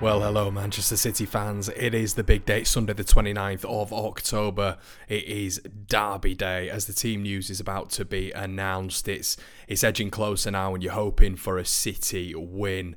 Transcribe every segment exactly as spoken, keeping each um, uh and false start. Well, hello, Manchester City fans. It is the big day, Sunday the twenty-ninth of October. It is Derby Day, as the team news is about to be announced. It's it's edging closer now, and you're hoping for a City win.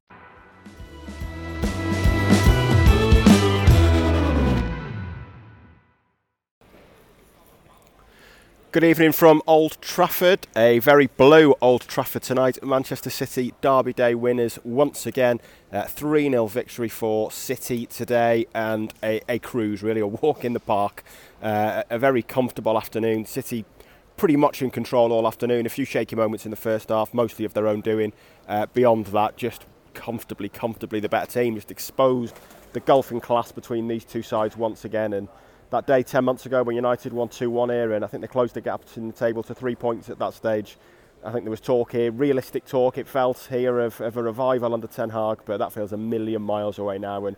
Good evening from Old Trafford. A very blue Old Trafford tonight. Manchester City Derby Day winners once again. Uh, three nil victory for City today, and a, a cruise, really, a walk in the park. Uh, a very comfortable afternoon. City pretty much in control all afternoon. A few shaky moments in the first half, mostly of their own doing. Uh, beyond that, just comfortably, comfortably the better team. Just exposed the gulf in class between these two sides once again. And that day ten months ago when United won two one here, and I think they closed the gap in the table to three points at that stage. I think there was talk here, realistic talk, it felt here of, of a revival under Ten Hag, but that feels a million miles away now, and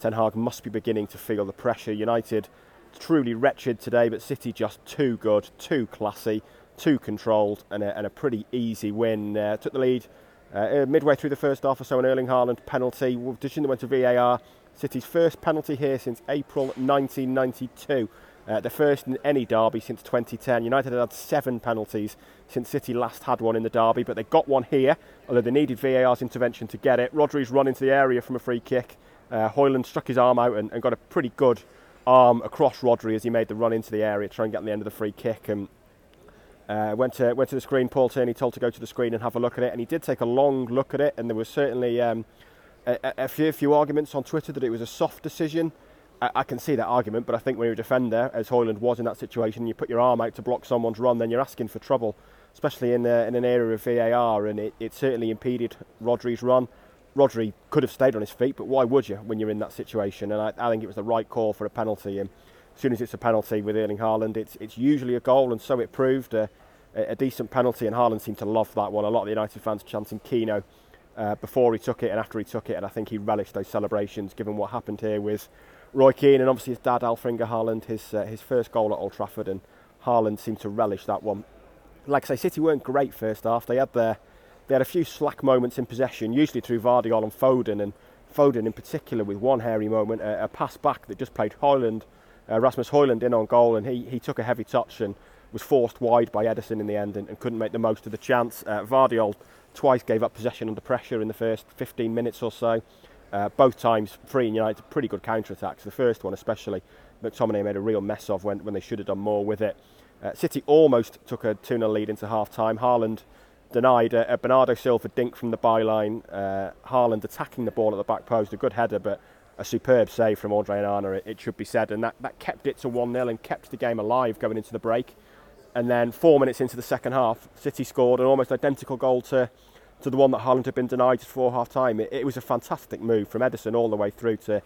Ten Hag must be beginning to feel the pressure. United truly wretched today, but City just too good, too classy, too controlled, and a, and a pretty easy win. Uh, took the lead uh, midway through the first half or so, an Erling Haaland penalty, decision that went to V A R. City's first penalty here since April nineteen ninety-two. Uh, the first in any derby since twenty ten. United had had seven penalties since City last had one in the derby, but they got one here, although they needed V A R's intervention to get it. Rodri's run into the area from a free kick. Uh, Højlund struck his arm out and, and got a pretty good arm across Rodri as he made the run into the area, trying to get on the end of the free kick. And uh, went to went to the screen. Paul Tierney told to go to the screen and have a look at it, and he did take a long look at it. And there was certainly um, a, a few, few arguments on Twitter that it was a soft decision. I can see that argument, but I think when you're a defender, as Højlund was in that situation, you put your arm out to block someone's run, then you're asking for trouble, especially in a, in an area of V A R, and it, it certainly impeded Rodri's run. Rodri could have stayed on his feet, but why would you when you're in that situation? And I, I think it was the right call for a penalty, and as soon as it's a penalty with Erling Haaland, it's it's usually a goal, and so it proved a, a decent penalty, and Haaland seemed to love that one. A lot of the United fans chanting Kino uh, before he took it and after he took it, and I think he relished those celebrations, given what happened here with Roy Keane and obviously his dad, Alf-Inge Håland, his uh, his first goal at Old Trafford, and Haaland seemed to relish that one. Like I say, City weren't great first half. They had their, they had a few slack moments in possession, usually through Gvardiol and Foden, and Foden in particular with one hairy moment, a, a pass back that just played Højlund, uh, Rasmus Højlund in on goal, and he he took a heavy touch and was forced wide by Edison in the end, and, and couldn't make the most of the chance. Uh, Gvardiol twice gave up possession under pressure in the first fifteen minutes or so. Uh, both times, Free and United, pretty good counter-attacks. The first one especially, McTominay made a real mess of when, when they should have done more with it. Uh, City almost took a two nil lead into half-time. Haaland denied a, a Bernardo Silva dink from the byline. Uh, Haaland attacking the ball at the back post, a good header, but a superb save from Andre Onana, it, it should be said. And that, that kept it to one nil and kept the game alive going into the break. And then four minutes into the second half, City scored an almost identical goal to... to the one that Haaland had been denied before half-time. It, it was a fantastic move from Edison all the way through to,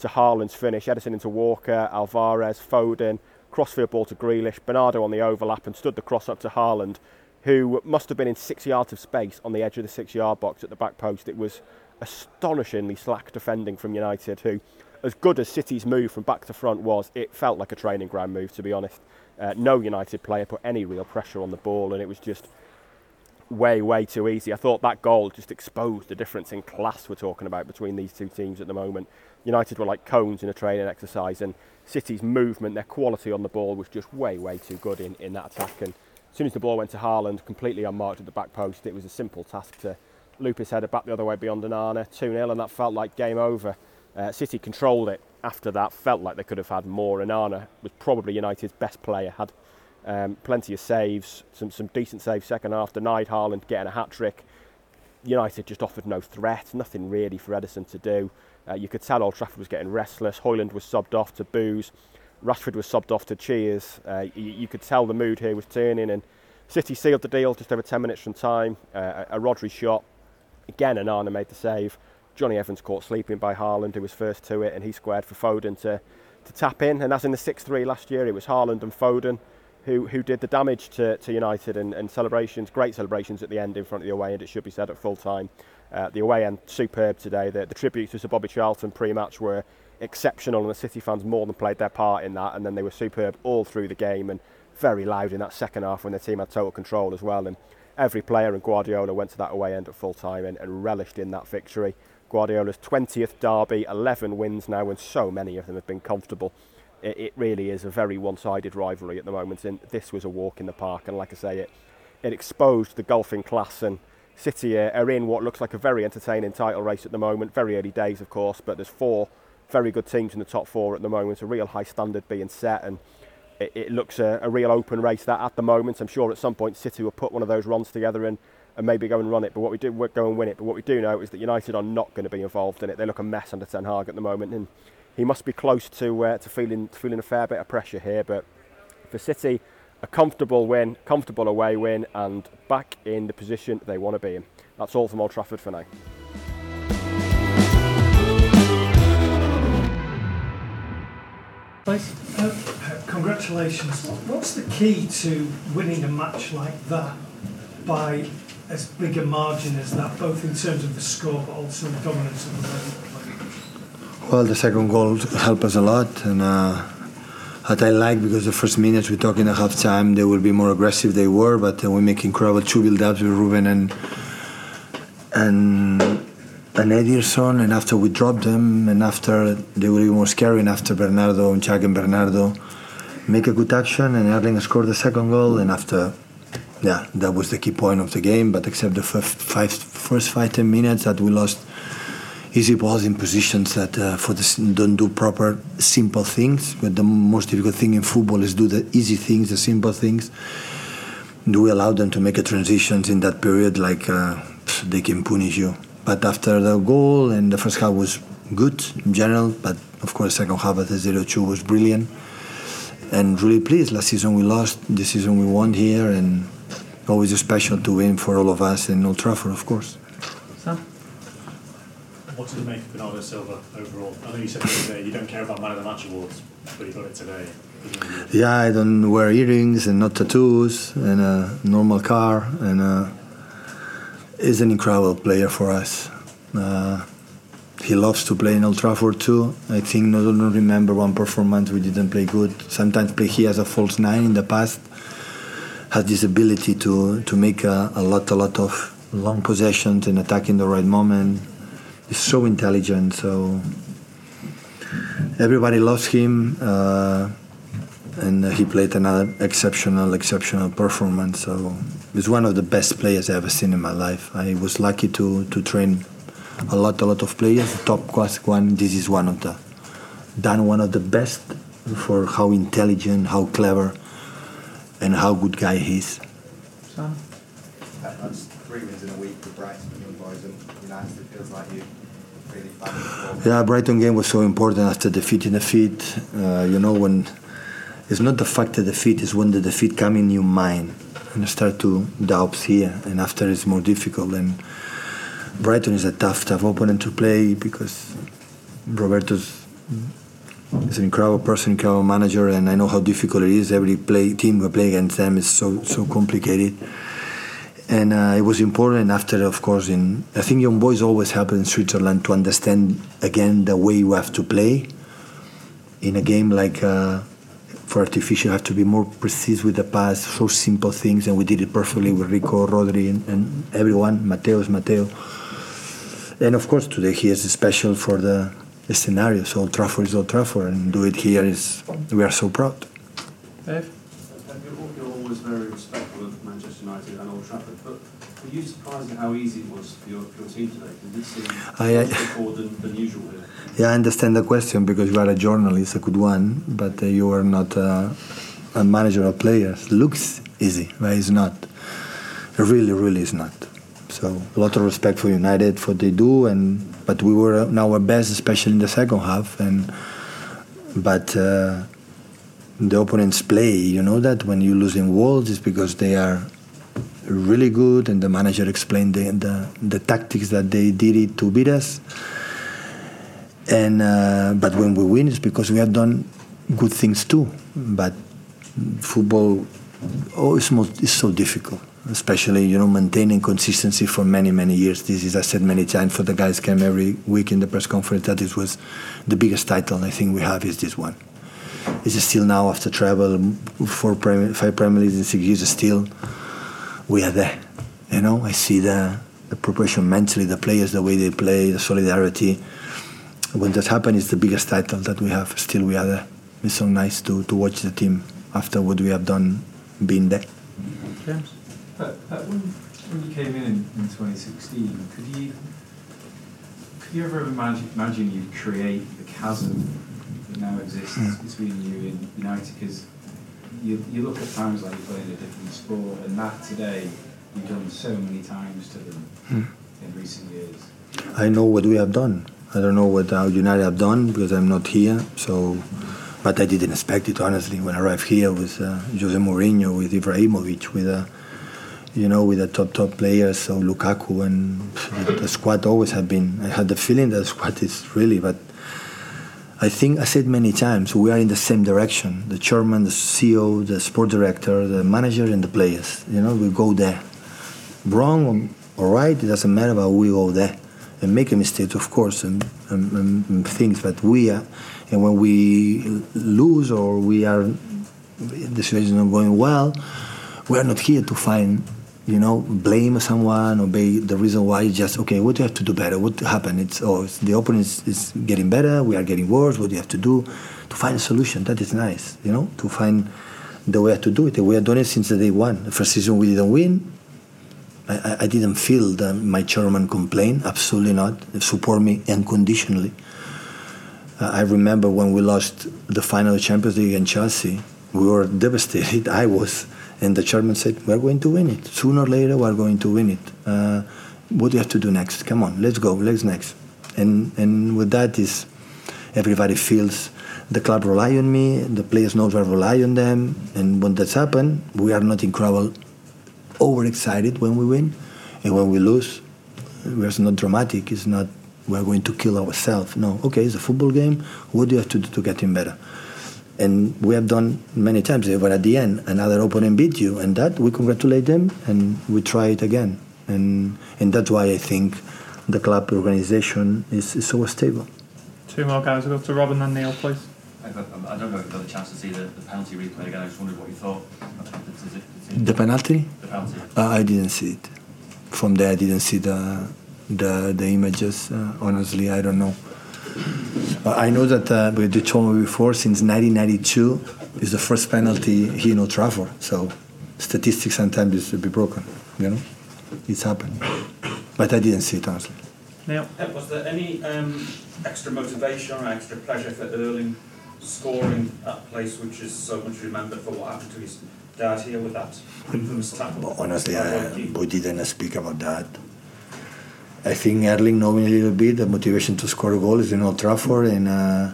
to Haaland's finish. Edison into Walker, Alvarez, Foden, crossfield ball to Grealish, Bernardo on the overlap and stood the cross up to Haaland, who must have been in six yards of space on the edge of the six-yard box at the back post. It was astonishingly slack defending from United, who, as good as City's move from back to front was, it felt like a training ground move, to be honest. Uh, no United player put any real pressure on the ball, and it was just way, way too easy. I thought that goal just exposed the difference in class we're talking about between these two teams at the moment. United were like cones in a training exercise, and City's movement, their quality on the ball was just way, way too good in, in that attack. And as soon as the ball went to Haaland, completely unmarked at the back post, it was a simple task to loop his header back the other way beyond Onana, two nil, and that felt like game over. Uh, City controlled it after that, felt like they could have had more. Onana was probably United's best player, had Um, plenty of saves, some some decent saves second half, denied Haaland getting a hat-trick. United just offered no threat, nothing really for Ederson to do. Uh, you could tell Old Trafford was getting restless. Højlund was subbed off to boos, Rashford was subbed off to cheers. Uh, you, you could tell the mood here was turning, and City sealed the deal just over ten minutes from time. Uh, a, a Rodri shot, again Onana made the save. Johnny Evans caught sleeping by Haaland, who was first to it, and he squared for Foden to, to tap in. And as in the six three last year, it was Haaland and Foden Who, who did the damage to, to United, and, and celebrations, great celebrations at the end in front of the away end, it should be said, at full time. Uh, the away end, superb today. The, the tributes to Sir Bobby Charlton pre-match were exceptional, and the City fans more than played their part in that, and then they were superb all through the game, and very loud in that second half when their team had total control as well. And every player in Guardiola went to that away end at full time and, and relished in that victory. Guardiola's twentieth derby, eleven wins now, and so many of them have been comfortable. It really is a very one-sided rivalry at the moment, and this was a walk in the park. And like I say, it it exposed the golfing class, and City are in what looks like a very entertaining title race at the moment. Very early days, of course, but there's four very good teams in the top four at the moment. A real high standard being set, and it, it looks a, a real open race that at the moment. I'm sure at some point City will put one of those runs together and, and maybe go and run it. But what we do, we'll go and win it. But what we do know is that United are not going to be involved in it. They look a mess under Ten Hag at the moment, and he must be close to uh, to feeling feeling a fair bit of pressure here. But for City, a comfortable win, comfortable away win, and back in the position they want to be in. That's all from Old Trafford for now. Congratulations. What's the key to winning a match like that by as big a margin as that, both in terms of the score but also the dominance of the level? Well, the second goal helped us a lot, and uh, what I like, because the first minutes we talk in a half time, they will be more aggressive. They were, but uh, we make incredible two build-ups with Ruben and and and Ederson, and after we dropped them, and after they were even more scary. And after Bernardo and Jack and Bernardo, make a good action, and Erling scored the second goal, and after, yeah, that was the key point of the game. But except the first five, first five ten minutes that we lost easy balls in positions that uh, for the, don't do proper simple things. But the most difficult thing in football is do the easy things, the simple things. Do we allow them to make a transitions in that period? Like uh, they can punish you. But after the goal, and the first half was good in general, but of course second half at the zero two was brilliant. And really pleased. Last season we lost, this season we won here, and always special to win for all of us in Old Trafford, of course. Sam? What did you make of Bernardo Silva overall? I know you said today you don't care about Man of the Match awards, but you got it today. Yeah, I don't wear earrings and not tattoos and a normal car, and uh, is an incredible player for us. Uh, He loves to play in Old Trafford too. I think I don't remember one performance we didn't play good. Sometimes play here as a false nine in the past. Has this ability to to make a, a lot, a lot of long possessions and attack in the right moment. He's so intelligent. So everybody loves him, uh, and he played another exceptional, exceptional performance. So he's one of the best players I've ever seen in my life. I was lucky to to train a lot, a lot of players. The top class one. This is one of the, done one of the best for how intelligent, how clever, and how good guy he is. Sam, that, that's three wins in a week with Brighton and your boys and United. It feels like you really found it. Yeah, Brighton game was so important after defeat in defeat. Uh, you know, when it's not the fact that defeat is when the defeat comes in your mind and start to doubt here, and after it's more difficult. And Brighton is a tough, tough opponent to play because Roberto's is an incredible person, incredible manager, and I know how difficult it is. Every play team we play against them is so so complicated, and uh, it was important. And after, of course, in I think young boys always help in Switzerland to understand again the way you have to play in a game like uh, for artificial. You have to be more precise with the pass, so simple things, and we did it perfectly with Rico, Rodri, and, and everyone. Mateo's Mateo. And of course, today he is special for the scenario. So Old Trafford is Old Trafford, and do it here is we are so proud. Dave, you're always very respectful of Manchester United and Old Trafford, but were you surprised at how easy it was for your, your team today? Did it seem more than, than usual here? Yeah, I understand the question because you are a journalist, a good one, but uh, you are not uh, a manager of players. Looks easy, but it's not. Really, really, it's not. So a lot of respect for United for what they do, and but we were now our best, especially in the second half. And but uh, the opponents play. You know that when you lose in Wolves, it's because they are really good, and the manager explained the the, the tactics that they did it to beat us. And uh, but when we win, it's because we have done good things too. But football, oh, it's, most, it's so difficult, especially you know maintaining consistency for many many years. This is I said many times. For the guys came every week in the press conference that it was the biggest title I think we have is this one. It's still now after travel four prem- five Premier Leagues in six years still. We are there, you know. I see the, the preparation mentally, the players, the way they play, the solidarity. When that happens, it's the biggest title that we have. Still, we are there. It's so nice to, to watch the team after what we have done, being there. James, but, but when, when you came in in twenty sixteen, could you could you ever imagine, imagine you'd create the chasm that now exists mm. between you and United? Because You, you look at times like you're playing a different sport, and that today you've done so many times to them mm. in recent years. I know what we have done. I don't know what our United have done because I'm not here. So, but I didn't expect it honestly when I arrived here with uh, Jose Mourinho, with Ibrahimovic, with a, you know, with the top top players, so Lukaku, and the squad always have been. I had the feeling that the squad is really, but. I think I said many times we are in the same direction. The chairman, the C E O, the sport director, the manager, and the players. You know, we go there. Wrong or right, it doesn't matter. But we go there and make a mistake, of course, and, and, and things. But we are, and when we lose or we are, the situation is not going well, we are not here to find you know, blame someone or be the reason why it's just, okay, what do you have to do better? What happened? It's, oh, it's, the opponent is, is getting better. We are getting worse. What do you have to do? To find a solution. That is nice, you know, to find the way to do it. We have done it since the day one. The first season we didn't win. I, I didn't feel that my chairman complain. Absolutely not. They support me unconditionally. Uh, I remember when we lost the final Champions League in Chelsea, we were devastated. I was. And the chairman said, we're going to win it. Sooner or later, we're going to win it. Uh, what do you have to do next? Come on, let's go, let's next. And and with that is everybody feels the club rely on me, the players know I rely on them. And when that's happened, we are not incredible, overexcited when we win. And when we lose, it's not dramatic. It's not we're going to kill ourselves. No, okay, it's a football game. What do you have to do to get in better? And we have done many times, but at the end, another opponent beat you, and that, we congratulate them, and we try it again. And and that's why I think the club organization is, is so stable. Two more guys, we'll go to Robin and Neil, please. I don't know if you got the chance to see the, the penalty replay again, I just wondered what you thought. Is it, is it the penalty? The penalty. Uh, I didn't see it. From there, I didn't see the, the, the images. Uh, honestly, I don't know. I know that uh, you told me before, since nineteen ninety-two is the first penalty here in Old Trafford. So statistics sometimes is to be broken, you know? It's happened. But I didn't see it, honestly. Now, was there any um, extra motivation or extra pleasure for Erling scoring that place, which is so much remembered for what happened to his dad here with that infamous tackle? Honestly, I, we didn't speak about that. I think Erling knowing a little bit the motivation to score a goal is in Old Trafford and uh,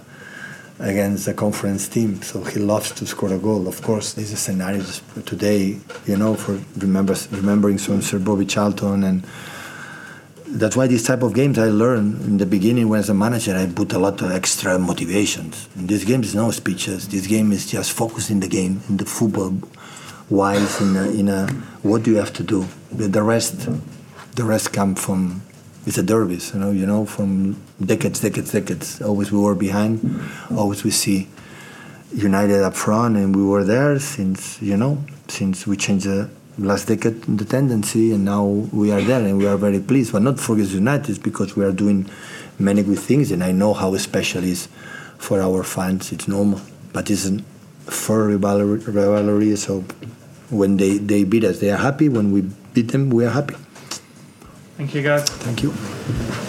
against the conference team. So he loves to score a goal. Of course, this is a scenario today, you know, for remember, remembering some Sir Bobby Charlton. And that's why these type of games I learned in the beginning when as a manager, I put a lot of extra motivations. And this game is no speeches. This game is just focusing the game in the football-wise, in a, in a what do you have to do. The rest, the rest come from... It's a derby, you know, you know, from decades, decades, decades. Always we were behind. Always we see United up front, and we were there since, you know, since we changed the last decade, the tendency, and now we are there, and we are very pleased. But not forget United, because we are doing many good things, and I know how special it is for our fans. It's normal, but it's a fair rivalry, rivalry, so when they, they beat us, they are happy. When we beat them, we are happy. Thank you, guys. Thank you.